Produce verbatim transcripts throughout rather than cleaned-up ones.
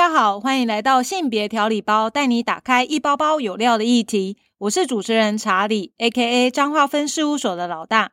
家好，欢迎来到性别调理包，带你打开一包包有料的议题。我是主持人查理 A K A 彰化分事务所的老大。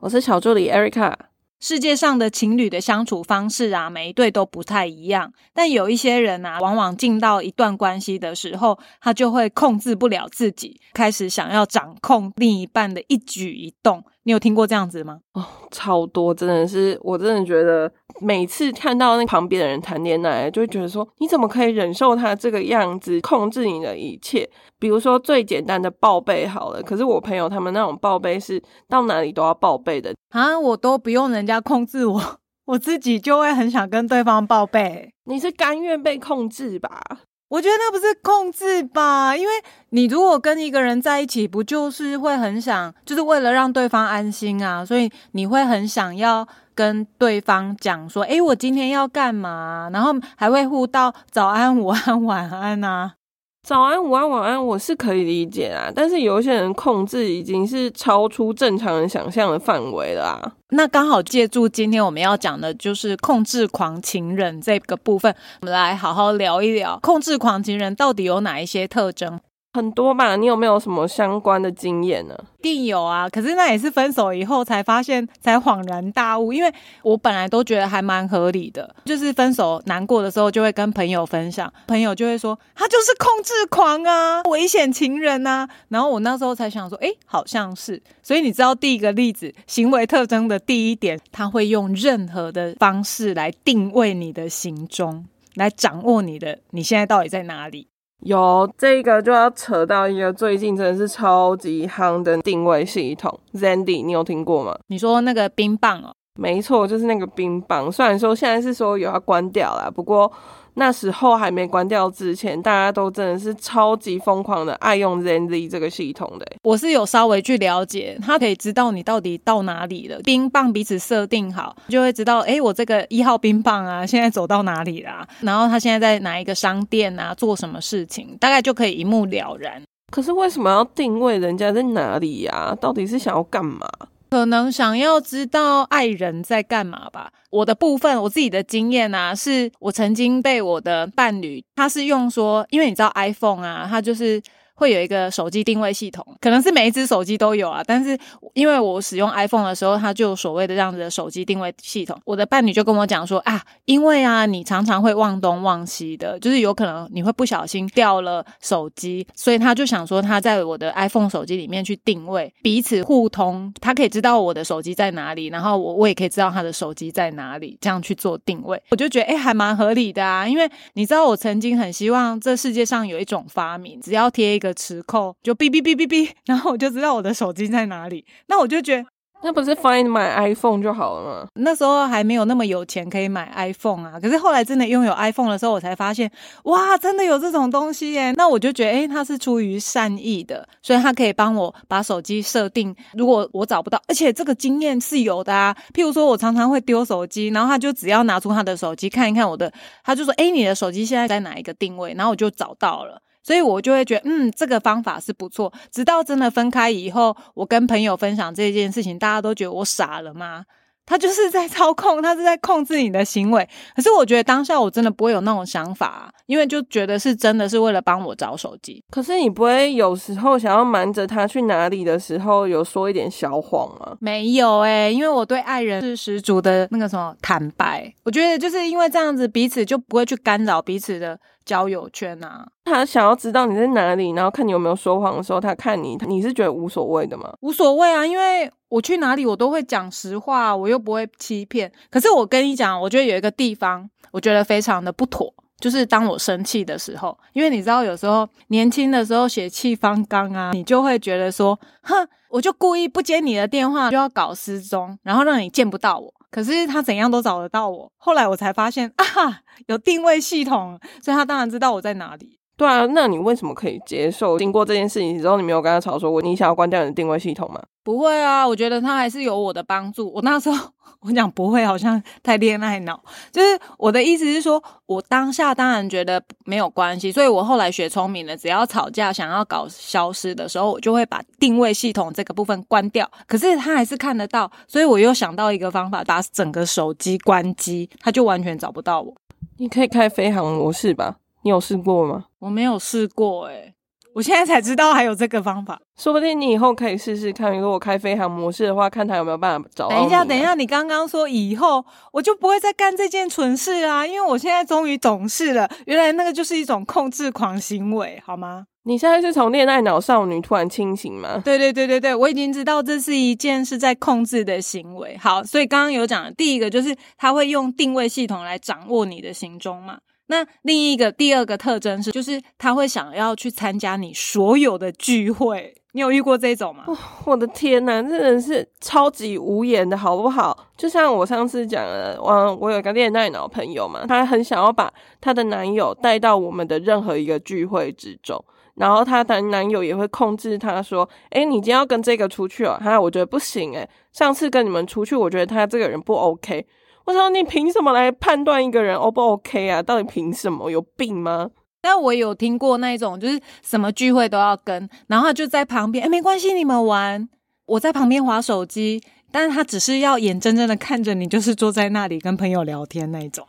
我是小助理 Erica。 世界上的情侣的相处方式啊，每一对都不太一样，但有一些人啊，往往进到一段关系的时候，他就会控制不了自己，开始想要掌控另一半的一举一动。你有听过这样子吗？哦，超多，真的是，我真的觉得每次看到那旁边的人谈恋爱，就会觉得说你怎么可以忍受他这个样子控制你的一切。比如说最简单的报备好了，可是我朋友他们那种报备是到哪里都要报备的啊，我都不用人家控制我，我自己就会很想跟对方报备。你是甘愿被控制吧？我觉得那不是控制吧，因为你如果跟一个人在一起，不就是会很想，就是为了让对方安心啊，所以你会很想要跟对方讲说，诶，我今天要干嘛，然后还会互道早安、午安、晚安啊。早安、午安、晚安我是可以理解啊，但是有一些人控制已经是超出正常人想象的范围了啊。那刚好借助今天我们要讲的就是控制狂情人这个部分，我们来好好聊一聊控制狂情人到底有哪一些特征。很多吧，你有没有什么相关的经验呢？一定有啊，可是那也是分手以后才发现，才恍然大悟，因为我本来都觉得还蛮合理的，就是分手难过的时候就会跟朋友分享，朋友就会说他就是控制狂啊，危险情人啊，然后我那时候才想说，诶，好像是。所以你知道第一个例子，行为特征的第一点，他会用任何的方式来定位你的行踪，来掌握你的，你现在到底在哪里。有，这个就要扯到一个最近真的是超级夯的定位系统 Zenly， 你有听过吗？你说那个冰棒哦？没错，就是那个冰棒，虽然说现在是说有要关掉啦，不过那时候还没关掉之前，大家都真的是超级疯狂的爱用 Zenly 这个系统的。我是有稍微去了解，它可以知道你到底到哪里了，冰棒彼此设定好，就会知道诶，我这个一号冰棒啊现在走到哪里啦，然后他现在在哪一个商店啊做什么事情，大概就可以一目了然。可是为什么要定位人家在哪里啊？到底是想要干嘛？可能想要知道爱人在干嘛吧。我的部分，我自己的经验啊，是我曾经被我的伴侣，他是用说，因为你知道 iPhone 啊，它就是会有一个手机定位系统，可能是每一只手机都有啊，但是因为我使用 iPhone 的时候，它就有所谓的这样子的手机定位系统。我的伴侣就跟我讲说啊，因为啊你常常会忘东忘西的，就是有可能你会不小心掉了手机，所以他就想说他在我的 iPhone 手机里面去定位，彼此互通，他可以知道我的手机在哪里，然后我我也可以知道他的手机在哪里，这样去做定位。我就觉得诶、欸、还蛮合理的啊，因为你知道我曾经很希望这世界上有一种发明，只要贴一个磁扣就哔哔哔哔哔，然后我就知道我的手机在哪里。那我就觉得那不是 find my iPhone 就好了吗？那时候还没有那么有钱可以买 iPhone 啊，可是后来真的拥有 iPhone 的时候，我才发现哇，真的有这种东西耶。那我就觉得诶，它是出于善意的，所以它可以帮我把手机设定，如果我找不到，而且这个经验是有的啊，譬如说我常常会丢手机，然后他就只要拿出他的手机看一看我的，他就说诶，你的手机现在在哪一个定位，然后我就找到了。所以我就会觉得嗯，这个方法是不错。直到真的分开以后，我跟朋友分享这件事情，大家都觉得我傻了吗？他就是在操控，他是在控制你的行为。可是我觉得当下我真的不会有那种想法啊，因为就觉得是真的是为了帮我找手机。可是你不会有时候想要瞒着他去哪里的时候有说一点小谎吗？没有欸，因为我对爱人是十足的那个什么坦白。我觉得就是因为这样子，彼此就不会去干扰彼此的交友圈啊。他想要知道你在哪里，然后看你有没有说谎的时候，他看你，你是觉得无所谓的吗？无所谓啊，因为我去哪里我都会讲实话，我又不会欺骗。可是我跟你讲，我觉得有一个地方我觉得非常的不妥，就是当我生气的时候。因为你知道有时候年轻的时候血气方刚啊，你就会觉得说哼，我就故意不接你的电话，就要搞失踪，然后让你见不到我。可是他怎样都找得到我。后来我才发现啊，有定位系统，所以他当然知道我在哪里。对啊，那你为什么可以接受？经过这件事情之后，你没有跟他吵说我你想要关掉你的定位系统吗？不会啊，我觉得他还是有我的帮助。我那时候我讲不会好像太恋爱脑，就是我的意思是说，我当下当然觉得没有关系，所以我后来学聪明了，只要吵架想要搞消失的时候，我就会把定位系统这个部分关掉。可是他还是看得到，所以我又想到一个方法，把整个手机关机，他就完全找不到我。你可以开飞行模式吧？你有试过吗？我没有试过耶、欸、我现在才知道还有这个方法，说不定你以后可以试试看。如果我开飞行模式的话，看他有没有办法找到你、啊、等一下等一下，你刚刚说以后我就不会再干这件蠢事啊，因为我现在终于懂事了，原来那个就是一种控制狂行为好吗？你现在是从恋爱脑少女突然清醒吗？对对对对对，我已经知道这是一件是在控制的行为。好，所以刚刚有讲的第一个就是他会用定位系统来掌握你的行踪嘛。那另一个第二个特征是，就是他会想要去参加你所有的聚会。你有遇过这种吗？哦、我的天哪，真的是超级无言的好不好？就像我上次讲的，我有一个恋爱脑朋友嘛，他很想要把他的男友带到我们的任何一个聚会之中，然后他的男友也会控制他说，诶，你今天要跟这个出去哦，哈，我觉得不行诶，上次跟你们出去我觉得他这个人不 OK。 我说你凭什么来判断一个人 O 不 OK 啊？到底凭什么？有病吗？但我有听过那一种就是什么聚会都要跟，然后他就在旁边，诶，没关系你们玩，我在旁边滑手机，但是他只是要眼睁睁的看着你就是坐在那里跟朋友聊天那一种。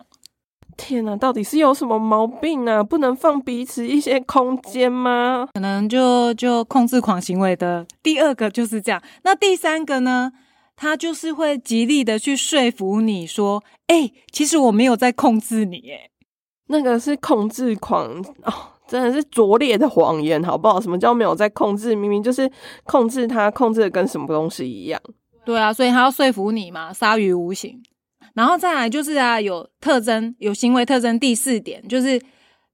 天哪、啊，到底是有什么毛病啊？不能放彼此一些空间吗？可能就就控制狂行为的第二个就是这样。那第三个呢，他就是会极力的去说服你说，哎、欸，其实我没有在控制你耶。那个是控制狂哦，真的是拙劣的谎言好不好？什么叫没有在控制？明明就是控制他，控制的跟什么东西一样。对啊，所以他要说服你嘛，杀于无形。然后再来就是啊，有特征，有行为特征第四点，就是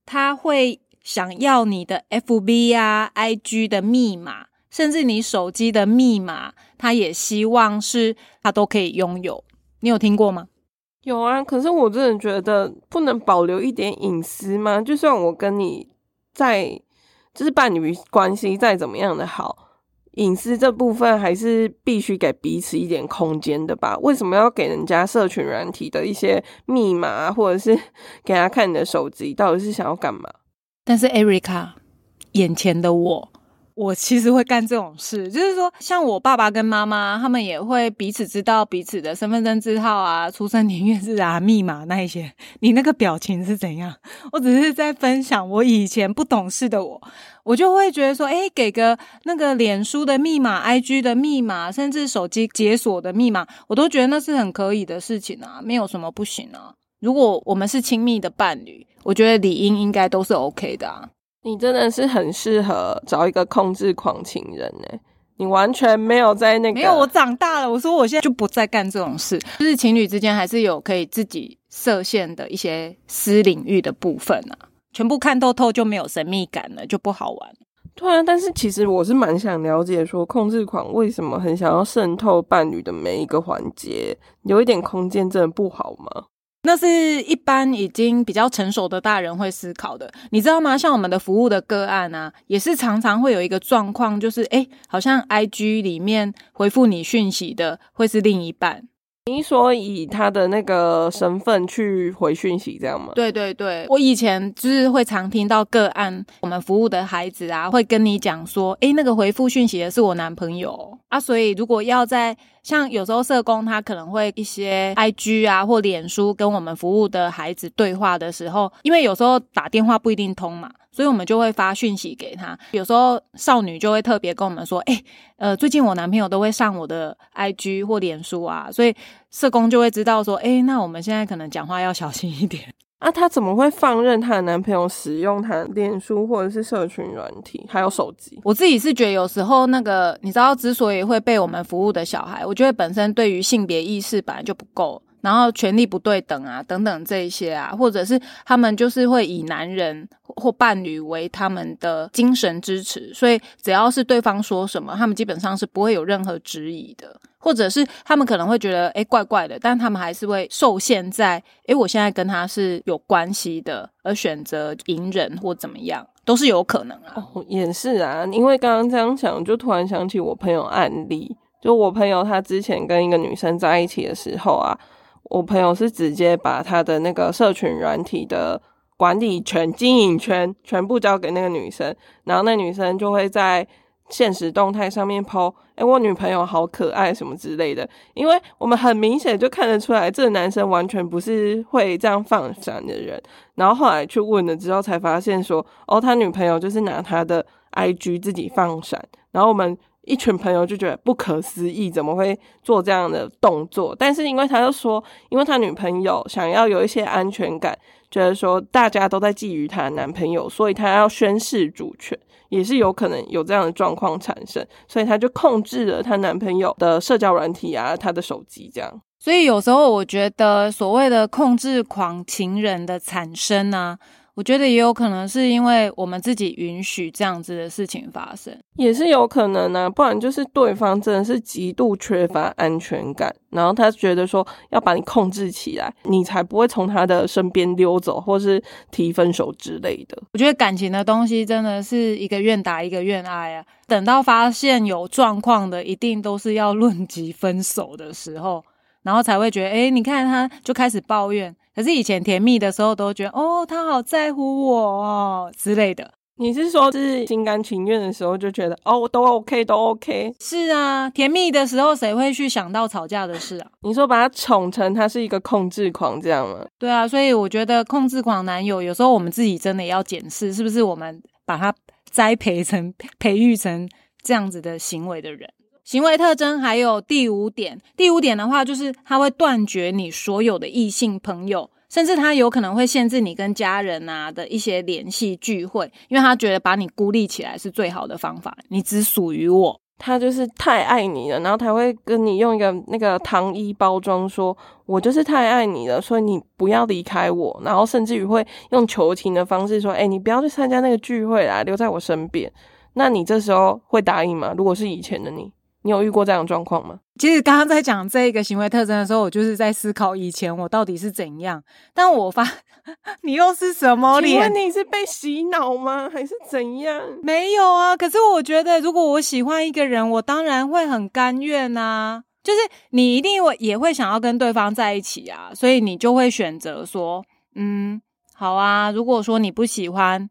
他会想要你的 F B 啊 I G 的密码，甚至你手机的密码，他也希望是他都可以拥有。你有听过吗？有啊，可是我真的觉得不能保留一点隐私吗？就算我跟你在就是伴侣关系再怎么样的好，隐私这部分还是必须给彼此一点空间的吧？为什么要给人家社群软体的一些密码，或者是给他看你的手机，到底是想要干嘛？但是 Erica， 眼前的我我其实会干这种事，就是说像我爸爸跟妈妈他们也会彼此知道彼此的身份证字号啊、出生年月日啊、密码那一些。你那个表情是怎样？我只是在分享我以前不懂事的我，我就会觉得说，诶，给个那个脸书的密码、 I G 的密码，甚至手机解锁的密码，我都觉得那是很可以的事情啊，没有什么不行啊。如果我们是亲密的伴侣，我觉得理应应该都是 OK 的啊。你真的是很适合找一个控制狂情人耶，你完全没有在那个，没有，我长大了，我说我现在就不再干这种事。就是情侣之间还是有可以自己设限的一些私领域的部分啊，全部看透透就没有神秘感了，就不好玩。对啊，但是其实我是蛮想了解说控制狂为什么很想要渗透伴侣的每一个环节，有一点空间真的不好吗？那是一般已经比较成熟的大人会思考的，你知道吗？像我们的服务的个案啊，也是常常会有一个状况，就是诶，好像 I G 里面回复你讯息的会是另一半。你说以他的那个身份去回讯息这样吗？对对对，我以前就是会常听到个案，我们服务的孩子啊，会跟你讲说，诶，那个回复讯息的是我男朋友啊，所以如果要在像有时候社工他可能会一些 I G 啊或脸书跟我们服务的孩子对话的时候，因为有时候打电话不一定通嘛，所以我们就会发讯息给他。有时候少女就会特别跟我们说，诶、欸、呃，最近我男朋友都会上我的 I G 或脸书啊，所以社工就会知道说，诶、欸、那我们现在可能讲话要小心一点。啊，他怎么会放任他的男朋友使用他脸书或者是社群软体还有手机？我自己是觉得有时候那个，你知道之所以会被我们服务的小孩，我觉得本身对于性别意识本来就不够，然后权力不对等啊等等这一些啊，或者是他们就是会以男人或伴侣为他们的精神支持，所以只要是对方说什么，他们基本上是不会有任何质疑的，或者是他们可能会觉得诶怪怪的，但他们还是会受限在诶我现在跟他是有关系的，而选择隐忍或怎么样都是有可能啊。哦，也是啊，因为刚刚这样想就突然想起我朋友案例，就我朋友他之前跟一个女生在一起的时候啊，我朋友是直接把他的那个社群软体的管理权、经营权全部交给那个女生，然后那女生就会在现实动态上面 po 诶我女朋友好可爱什么之类的，因为我们很明显就看得出来这个男生完全不是会这样放闪的人。然后后来去问了之后才发现说，哦，他女朋友就是拿他的 I G 自己放闪，然后我们一群朋友就觉得不可思议，怎么会做这样的动作。但是因为他就说，因为他女朋友想要有一些安全感，觉得说大家都在觊觎他的男朋友，所以他要宣示主权，也是有可能有这样的状况产生，所以他就控制了他男朋友的社交软体啊，他的手机这样。所以有时候我觉得所谓的控制狂情人的产生啊，我觉得也有可能是因为我们自己允许这样子的事情发生，也是有可能啊，不然就是对方真的是极度缺乏安全感，然后他觉得说要把你控制起来，你才不会从他的身边溜走或是提分手之类的。我觉得感情的东西真的是一个愿打一个愿挨啊，等到发现有状况的一定都是要论及分手的时候，然后才会觉得诶你看他就开始抱怨，可是以前甜蜜的时候都觉得哦他好在乎我哦之类的。你是说是心甘情愿的时候就觉得哦都 OK 都 OK？ 是啊，甜蜜的时候谁会去想到吵架的事啊？你说把他宠成他是一个控制狂这样吗？对啊，所以我觉得控制狂男友有时候我们自己真的也要检视，是不是我们把他栽培成培育成这样子的行为的人。行为特征还有第五点，第五点的话就是他会断绝你所有的异性朋友，甚至他有可能会限制你跟家人啊的一些联系聚会，因为他觉得把你孤立起来是最好的方法，你只属于我。他就是太爱你了，然后他会跟你用一个那个糖衣包装说我就是太爱你了，所以你不要离开我，然后甚至于会用求情的方式说诶、欸、你不要去参加那个聚会啦，留在我身边。那你这时候会答应吗？如果是以前的你，你有遇过这样的状况吗？其实刚刚在讲这个行为特征的时候，我就是在思考以前我到底是怎样，但我发你又是什么脸？请问你是被洗脑吗？还是怎样？没有啊，可是我觉得如果我喜欢一个人，我当然会很甘愿啊，就是你一定也会想要跟对方在一起啊，所以你就会选择说嗯，好啊，如果说你不喜欢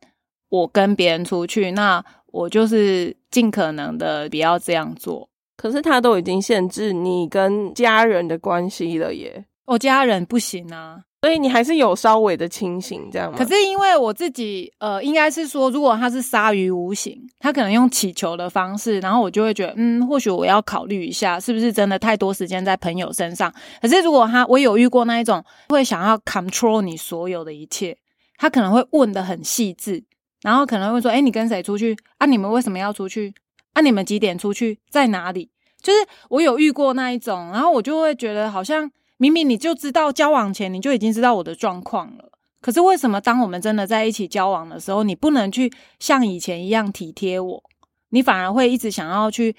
我跟别人出去，那我就是尽可能的不要这样做。可是他都已经限制你跟家人的关系了耶。哦，家人不行啊，所以你还是有稍微的清醒这样吗？可是因为我自己呃，应该是说如果他是杀于无形，他可能用祈求的方式，然后我就会觉得嗯，或许我要考虑一下是不是真的太多时间在朋友身上。可是如果他，我有遇过那一种会想要 control 你所有的一切，他可能会问得很细致，然后可能会说诶你跟谁出去啊，你们为什么要出去啊，你们几点出去，在哪里，就是我有遇过那一种，然后我就会觉得好像明明你就知道，交往前你就已经知道我的状况了，可是为什么当我们真的在一起交往的时候，你不能去像以前一样体贴我，你反而会一直想要去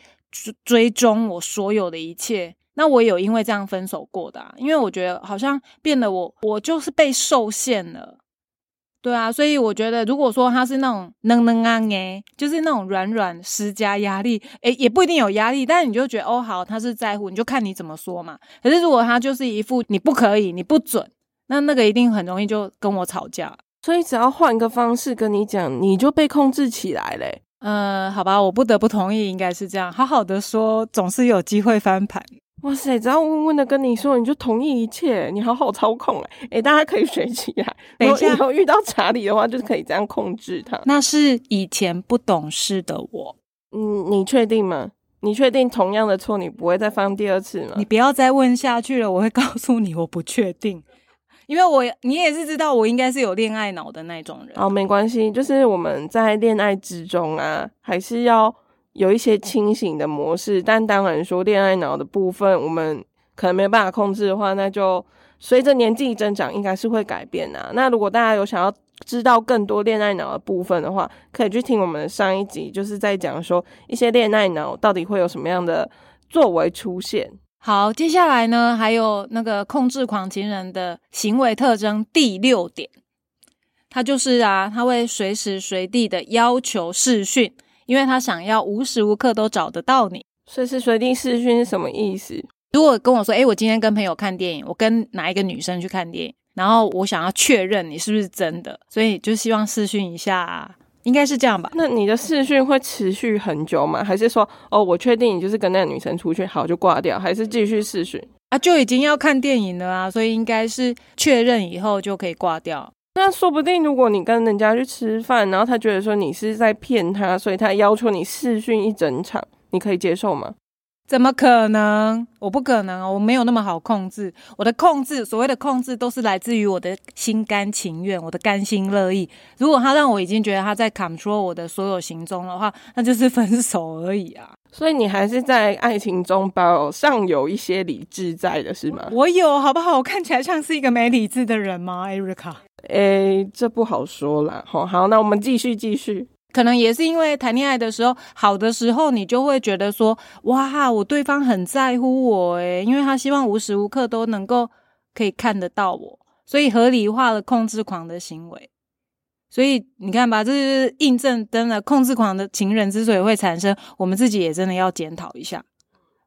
追踪我所有的一切。那我也有因为这样分手过的啊，因为我觉得好像变得我我就是被受限了。对啊，所以我觉得如果说他是那种能能啊耶，就是那种软软施加压力，诶也不一定有压力，但是你就觉得哦好他是在乎，你就看你怎么说嘛。可是如果他就是一副你不可以你不准，那那个一定很容易就跟我吵架。所以只要换个方式跟你讲，你就被控制起来嘞。呃好吧，我不得不同意，应该是这样，好好的说总是有机会翻盘。哇塞，只要温温的跟你说你就同意一切，你好好操控啊。诶大家可以学起来，等一下以后遇到查理的话就是可以这样控制他。那是以前不懂事的我。嗯，你确定吗？你确定同样的错你不会再犯第二次吗？你不要再问下去了，我会告诉你我不确定，因为我你也是知道我应该是有恋爱脑的那种人。好，没关系，就是我们在恋爱之中啊还是要有一些清醒的模式，但当然说恋爱脑的部分我们可能没办法控制的话，那就随着年纪增长应该是会改变啊。那如果大家有想要知道更多恋爱脑的部分的话，可以去听我们的上一集，就是在讲说一些恋爱脑到底会有什么样的作为出现。好，接下来呢还有那个控制狂情人的行为特征第六点，他就是啊他会随时随地的要求视讯，因为他想要无时无刻都找得到你。随时随地视讯是什么意思？如果跟我说诶我今天跟朋友看电影，我跟哪一个女生去看电影，然后我想要确认你是不是真的，所以就希望视讯一下啊，应该是这样吧。那你的视讯会持续很久吗？还是说哦我确定你就是跟那个女生出去，好就挂掉，还是继续视讯啊？就已经要看电影了啊，所以应该是确认以后就可以挂掉。那说不定如果你跟人家去吃饭，然后他觉得说你是在骗他，所以他要求你视讯一整场，你可以接受吗？怎么可能，我不可能，我没有那么好控制。我的控制，所谓的控制都是来自于我的心甘情愿，我的甘心乐意。如果他让我已经觉得他在 control 我的所有行踪的话，那就是分手而已啊。所以你还是在爱情中保尚有一些理智在的是吗？我有，好不好？我看起来像是一个没理智的人吗 Erica？诶，这不好说啦。好，好，那我们继续继续。可能也是因为谈恋爱的时候，好的时候你就会觉得说，哇，我对方很在乎我诶，因为他希望无时无刻都能够可以看得到我，所以合理化了控制狂的行为。所以你看吧，这就是印证真的控制狂的情人之所以会产生，我们自己也真的要检讨一下。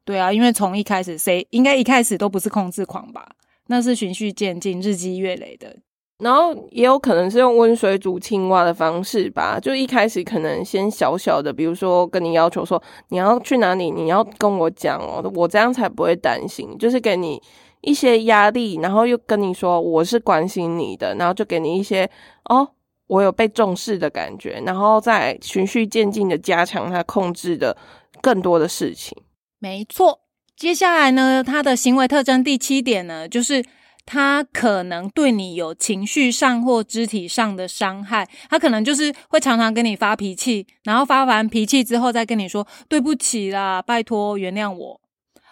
对啊，因为从一开始谁应该一开始都不是控制狂吧，那是循序渐进日积月累的。然后也有可能是用温水煮青蛙的方式吧，就一开始可能先小小的，比如说跟你要求说你要去哪里你要跟我讲哦，我这样才不会担心，就是给你一些压力，然后又跟你说我是关心你的，然后就给你一些哦我有被重视的感觉，然后再循序渐进的加强他控制的更多的事情。没错，接下来呢，他的行为特征第七点呢，就是他可能对你有情绪上或肢体上的伤害。他可能就是会常常跟你发脾气，然后发完脾气之后再跟你说对不起啦，拜托原谅我。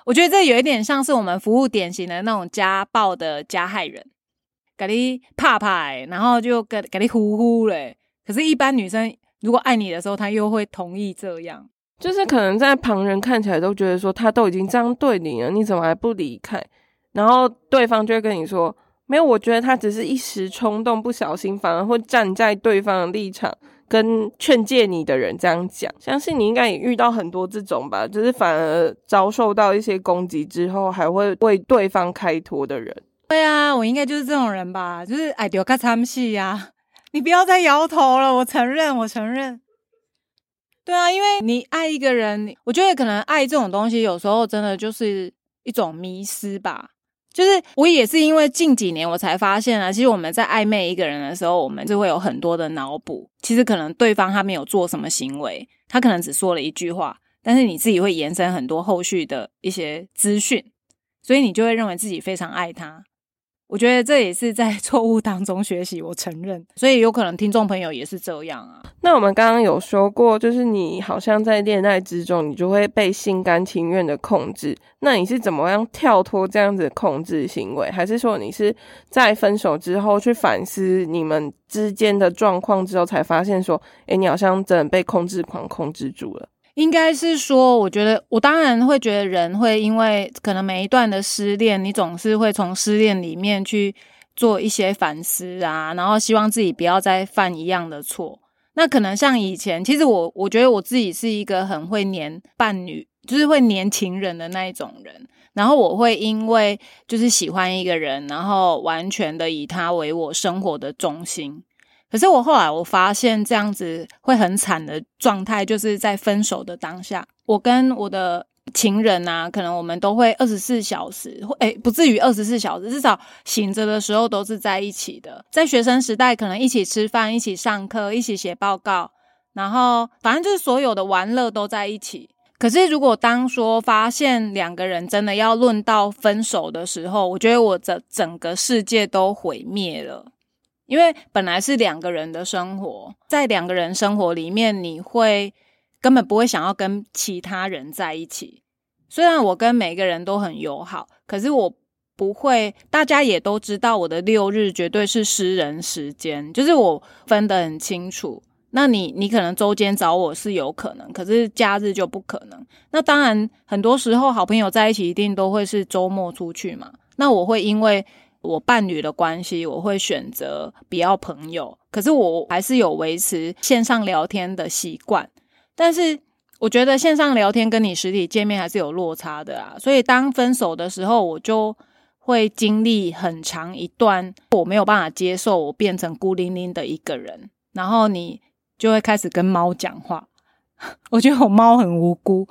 我觉得这有一点像是我们服务典型的那种家暴的加害人，给你啪啪，然后就给你呼呼嘞。可是一般女生如果爱你的时候，她又会同意这样，就是可能在旁人看起来都觉得说他都已经这样对你了，你怎么还不离开，然后对方就会跟你说没有，我觉得他只是一时冲动不小心，反而会站在对方的立场跟劝诫你的人这样讲。相信你应该也遇到很多这种吧，就是反而遭受到一些攻击之后还会为对方开脱的人。对啊，我应该就是这种人吧，就是哎丢个参戏啊，你不要再摇头了，我承认我承认。对啊，因为你爱一个人，我觉得可能爱这种东西有时候真的就是一种迷失吧。就是我也是因为近几年我才发现啊，其实我们在暧昧一个人的时候，我们就会有很多的脑补，其实可能对方他没有做什么行为，他可能只说了一句话，但是你自己会延伸很多后续的一些资讯，所以你就会认为自己非常爱他。我觉得这也是在错误当中学习，我承认。所以有可能听众朋友也是这样啊。那我们刚刚有说过，就是你好像在恋爱之中你就会被心甘情愿的控制，那你是怎么样跳脱这样子的控制行为？还是说你是在分手之后去反思你们之间的状况之后才发现说诶，你好像真的被控制狂控制住了？应该是说，我觉得我当然会觉得人会因为可能每一段的失恋，你总是会从失恋里面去做一些反思啊，然后希望自己不要再犯一样的错。那可能像以前，其实我我觉得我自己是一个很会黏伴侣，就是会黏情人的那一种人，然后我会因为就是喜欢一个人，然后完全的以他为我生活的中心。可是我后来我发现这样子会很惨的状态，就是在分手的当下，我跟我的情人啊，可能我们都会二十四小时，诶，不至于二十四小时，至少醒着的时候都是在一起的。在学生时代可能一起吃饭，一起上课，一起写报告，然后反正就是所有的玩乐都在一起。可是如果当说发现两个人真的要论到分手的时候，我觉得我整整个世界都毁灭了。因为本来是两个人的生活，在两个人生活里面，你会根本不会想要跟其他人在一起。虽然我跟每个人都很友好，可是我不会，大家也都知道我的六日绝对是私人时间，就是我分得很清楚。那你你可能周间找我是有可能，可是假日就不可能。那当然很多时候好朋友在一起一定都会是周末出去嘛，那我会因为我伴侣的关系，我会选择不要朋友，可是我还是有维持线上聊天的习惯。但是我觉得线上聊天跟你实体见面还是有落差的啊，所以当分手的时候，我就会经历很长一段我没有办法接受我变成孤零零的一个人，然后你就会开始跟猫讲话。我觉得我猫很无辜。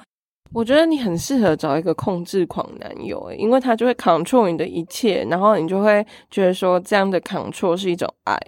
我觉得你很适合找一个控制狂男友、欸、因为他就会 control 你的一切，然后你就会觉得说这样的 control 是一种爱。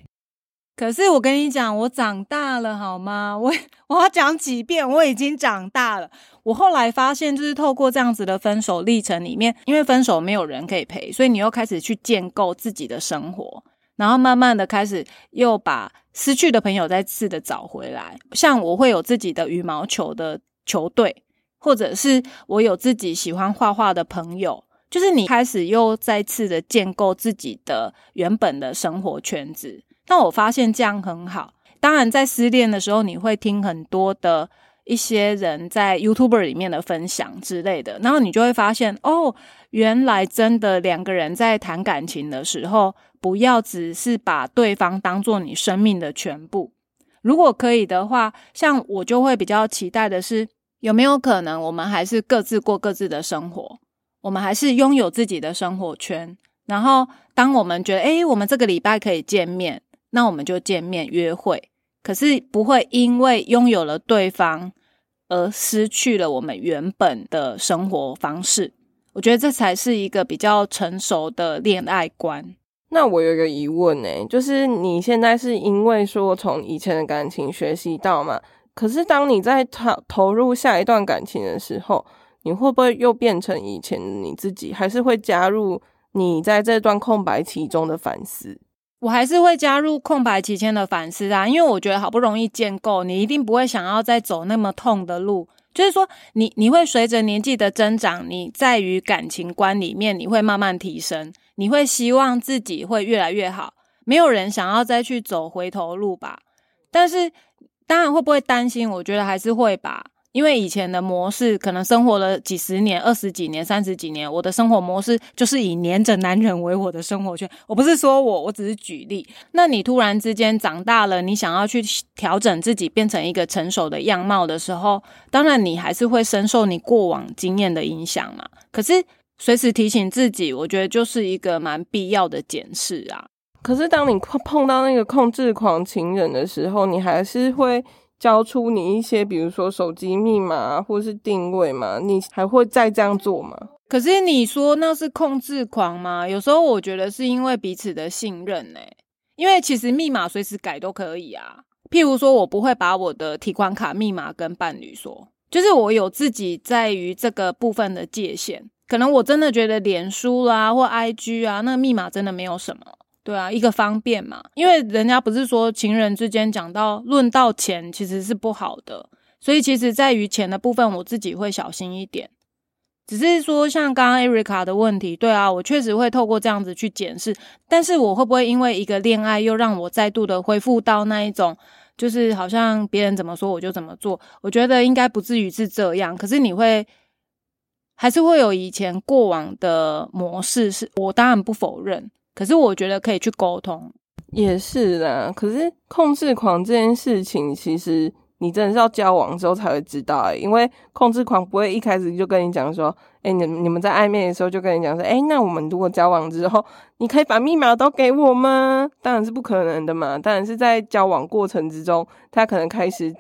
可是我跟你讲，我长大了好吗？我我要讲几遍，我已经长大了。我后来发现，就是透过这样子的分手历程里面，因为分手没有人可以陪，所以你又开始去建构自己的生活，然后慢慢的开始又把失去的朋友再次的找回来。像我会有自己的羽毛球的球队，或者是我有自己喜欢画画的朋友，就是你开始又再次的建构自己的原本的生活圈子。但我发现这样很好。当然在失恋的时候，你会听很多的一些人在 YouTuber 里面的分享之类的，然后你就会发现哦，原来真的两个人在谈感情的时候，不要只是把对方当作你生命的全部。如果可以的话，像我就会比较期待的是，有没有可能我们还是各自过各自的生活，我们还是拥有自己的生活圈，然后当我们觉得诶，我们这个礼拜可以见面，那我们就见面约会，可是不会因为拥有了对方而失去了我们原本的生活方式。我觉得这才是一个比较成熟的恋爱观。那我有一个疑问欸，就是你现在是因为说从以前的感情学习到嘛，可是当你在投入下一段感情的时候，你会不会又变成以前的你自己，还是会加入你在这段空白期中的反思？我还是会加入空白期间的反思啊，因为我觉得好不容易建构，你一定不会想要再走那么痛的路。就是说你你会随着年纪的增长，你在于感情观里面你会慢慢提升，你会希望自己会越来越好，没有人想要再去走回头路吧。但是当然会不会担心，我觉得还是会吧，因为以前的模式可能生活了几十年、二十几年、三十几年，我的生活模式就是以黏着男人为我的生活圈。我不是说我我只是举例。那你突然之间长大了，你想要去调整自己变成一个成熟的样貌的时候，当然你还是会深受你过往经验的影响嘛。可是随时提醒自己，我觉得就是一个蛮必要的检视啊。可是当你碰到那个控制狂情人的时候，你还是会交出你一些比如说手机密码、啊、或是定位嘛，你还会再这样做吗？可是你说那是控制狂吗？有时候我觉得是因为彼此的信任、欸、因为其实密码随时改都可以啊。譬如说我不会把我的提款卡密码跟伴侣说，就是我有自己在于这个部分的界限。可能我真的觉得脸书啦或 I G 啊，那密码真的没有什么，对啊，一个方便嘛。因为人家不是说情人之间讲到论到钱其实是不好的，所以其实在于钱的部分我自己会小心一点。只是说像刚刚 Erica 的问题，对啊，我确实会透过这样子去检视，但是我会不会因为一个恋爱又让我再度的恢复到那一种就是好像别人怎么说我就怎么做，我觉得应该不至于是这样。可是你会还是会有以前过往的模式，是我当然不否认，可是我觉得可以去沟通。也是啦，可是控制狂这件事情其实你真的是要交往之后才会知道、欸、因为控制狂不会一开始就跟你讲说诶、欸、你, 你们在暧昧的时候就跟你讲说诶、欸、那我们如果交往之后你可以把密码都给我吗？当然是不可能的嘛。当然是在交往过程之中他可能开始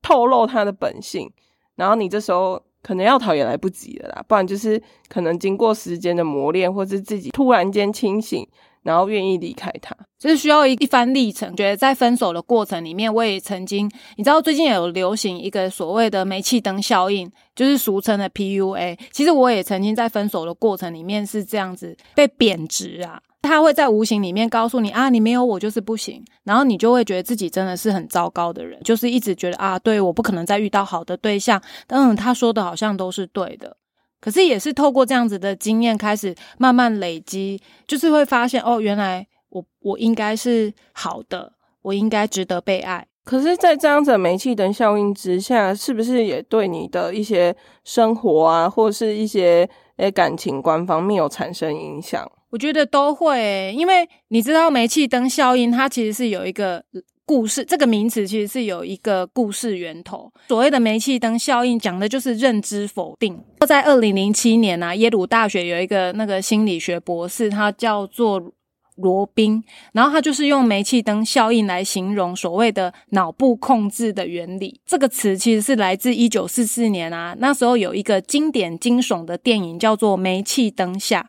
透露他的本性，然后你这时候可能要逃也来不及了啦，不然就是可能经过时间的磨练，或是自己突然间清醒，然后愿意离开他，就是需要一番历程。觉得在分手的过程里面，我也曾经，你知道最近也有流行一个所谓的煤气灯效应，就是俗称的 P U A。其实我也曾经在分手的过程里面是这样子被贬值啊，他会在无形里面告诉你啊，你没有我就是不行，然后你就会觉得自己真的是很糟糕的人，就是一直觉得啊，对，我不可能再遇到好的对象，嗯，他说的好像都是对的。可是也是透过这样子的经验开始慢慢累积，就是会发现哦，原来我我应该是好的，我应该值得被爱。可是在这样子的煤气灯效应之下，是不是也对你的一些生活啊，或是一些诶感情观方面有产生影响？我觉得都会、欸、因为你知道煤气灯效应它其实是有一个故事，这个名词其实是有一个故事源头。所谓的煤气灯效应讲的就是认知否定。在二零零七年啊，耶鲁大学有一个那个心理学博士，他叫做罗宾，然后他就是用煤气灯效应来形容所谓的脑部控制的原理。这个词其实是来自一九四四年啊，那时候有一个经典惊悚的电影叫做《煤气灯下》。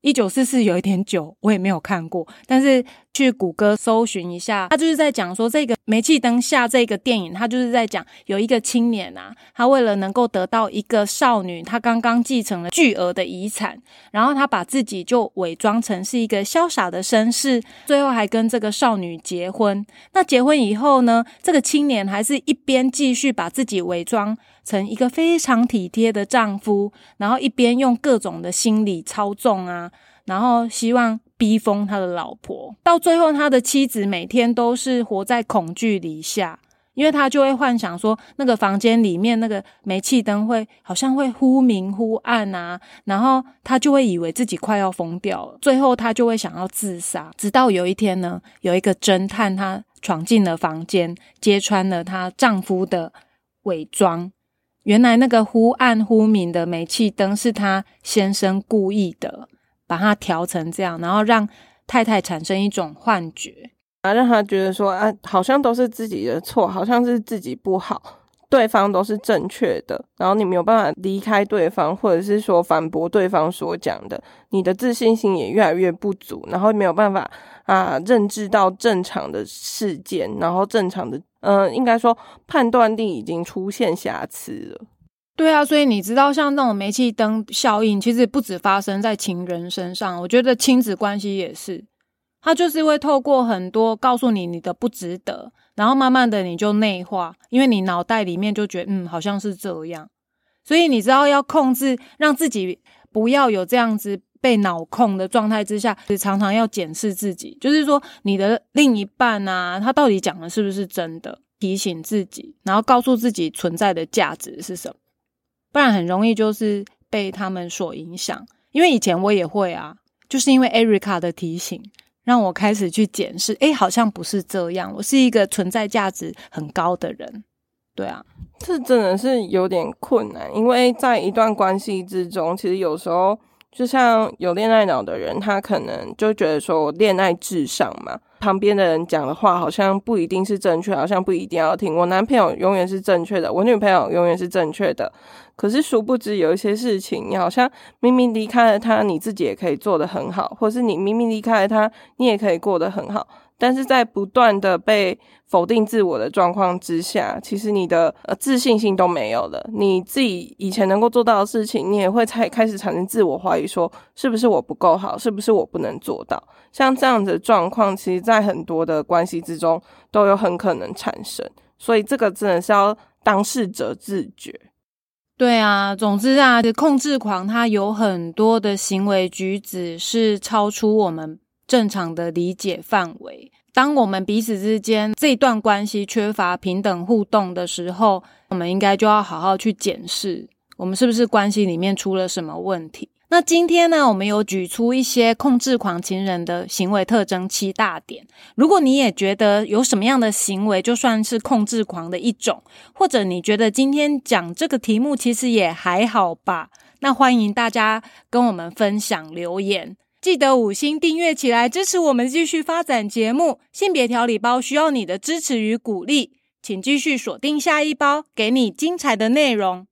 一九四四有一点久，我也没有看过，但是去谷歌搜寻一下，他就是在讲说这个煤气灯下这个电影，他就是在讲有一个青年啊，他为了能够得到一个少女，他刚刚继承了巨额的遗产，然后他把自己就伪装成是一个潇洒的绅士，最后还跟这个少女结婚。那结婚以后呢，这个青年还是一边继续把自己伪装成一个非常体贴的丈夫，然后一边用各种的心理操纵啊，然后希望逼疯他的老婆，到最后他的妻子每天都是活在恐惧底下，因为他就会幻想说那个房间里面那个煤气灯会好像会忽明忽暗啊，然后他就会以为自己快要疯掉了，最后他就会想要自杀。直到有一天呢，有一个侦探他闯进了房间，揭穿了他丈夫的伪装，原来那个忽暗忽明的煤气灯是他先生故意的把它调成这样，然后让太太产生一种幻觉啊，让她觉得说啊，好像都是自己的错，好像是自己不好，对方都是正确的，然后你没有办法离开对方，或者是说反驳对方所讲的，你的自信心也越来越不足，然后没有办法啊认知到正常的事件，然后正常的嗯、呃，应该说判断力已经出现瑕疵了。对啊，所以你知道像那种煤气灯效应其实不止发生在情人身上，我觉得亲子关系也是，它就是会透过很多告诉你你的不值得，然后慢慢的你就内化，因为你脑袋里面就觉得嗯好像是这样，所以你知道要控制让自己不要有这样子被脑控的状态之下，常常要检视自己，就是说你的另一半啊他到底讲的是不是真的，提醒自己，然后告诉自己存在的价值是什么，不然很容易就是被他们所影响。因为以前我也会啊，就是因为 Erica 的提醒让我开始去检视，诶好像不是这样，我是一个存在价值很高的人。对啊，这真的是有点困难，因为在一段关系之中，其实有时候就像有恋爱脑的人，他可能就觉得说恋爱至上嘛，旁边的人讲的话好像不一定是正确，好像不一定要听，我男朋友永远是正确的，我女朋友永远是正确的，可是殊不知有一些事情你好像明明离开了他你自己也可以做得很好，或是你明明离开了他你也可以过得很好，但是在不断的被否定自我的状况之下，其实你的、呃、自信心都没有了，你自己以前能够做到的事情你也会才开始产生自我怀疑，说是不是我不够好，是不是我不能做到，像这样子的状况其实在很多的关系之中都有很可能产生，所以这个真的是要当事者自觉。对啊，总之啊，控制狂他有很多的行为举止是超出我们正常的理解范围。当我们彼此之间这段关系缺乏平等互动的时候，我们应该就要好好去检视我们是不是关系里面出了什么问题。那今天呢，我们有举出一些控制狂情人的行为特征七大点，如果你也觉得有什么样的行为就算是控制狂的一种，或者你觉得今天讲这个题目其实也还好吧，那欢迎大家跟我们分享留言，记得五星订阅起来支持我们继续发展节目。性别调理包需要你的支持与鼓励，请继续锁定下一包，给你精彩的内容。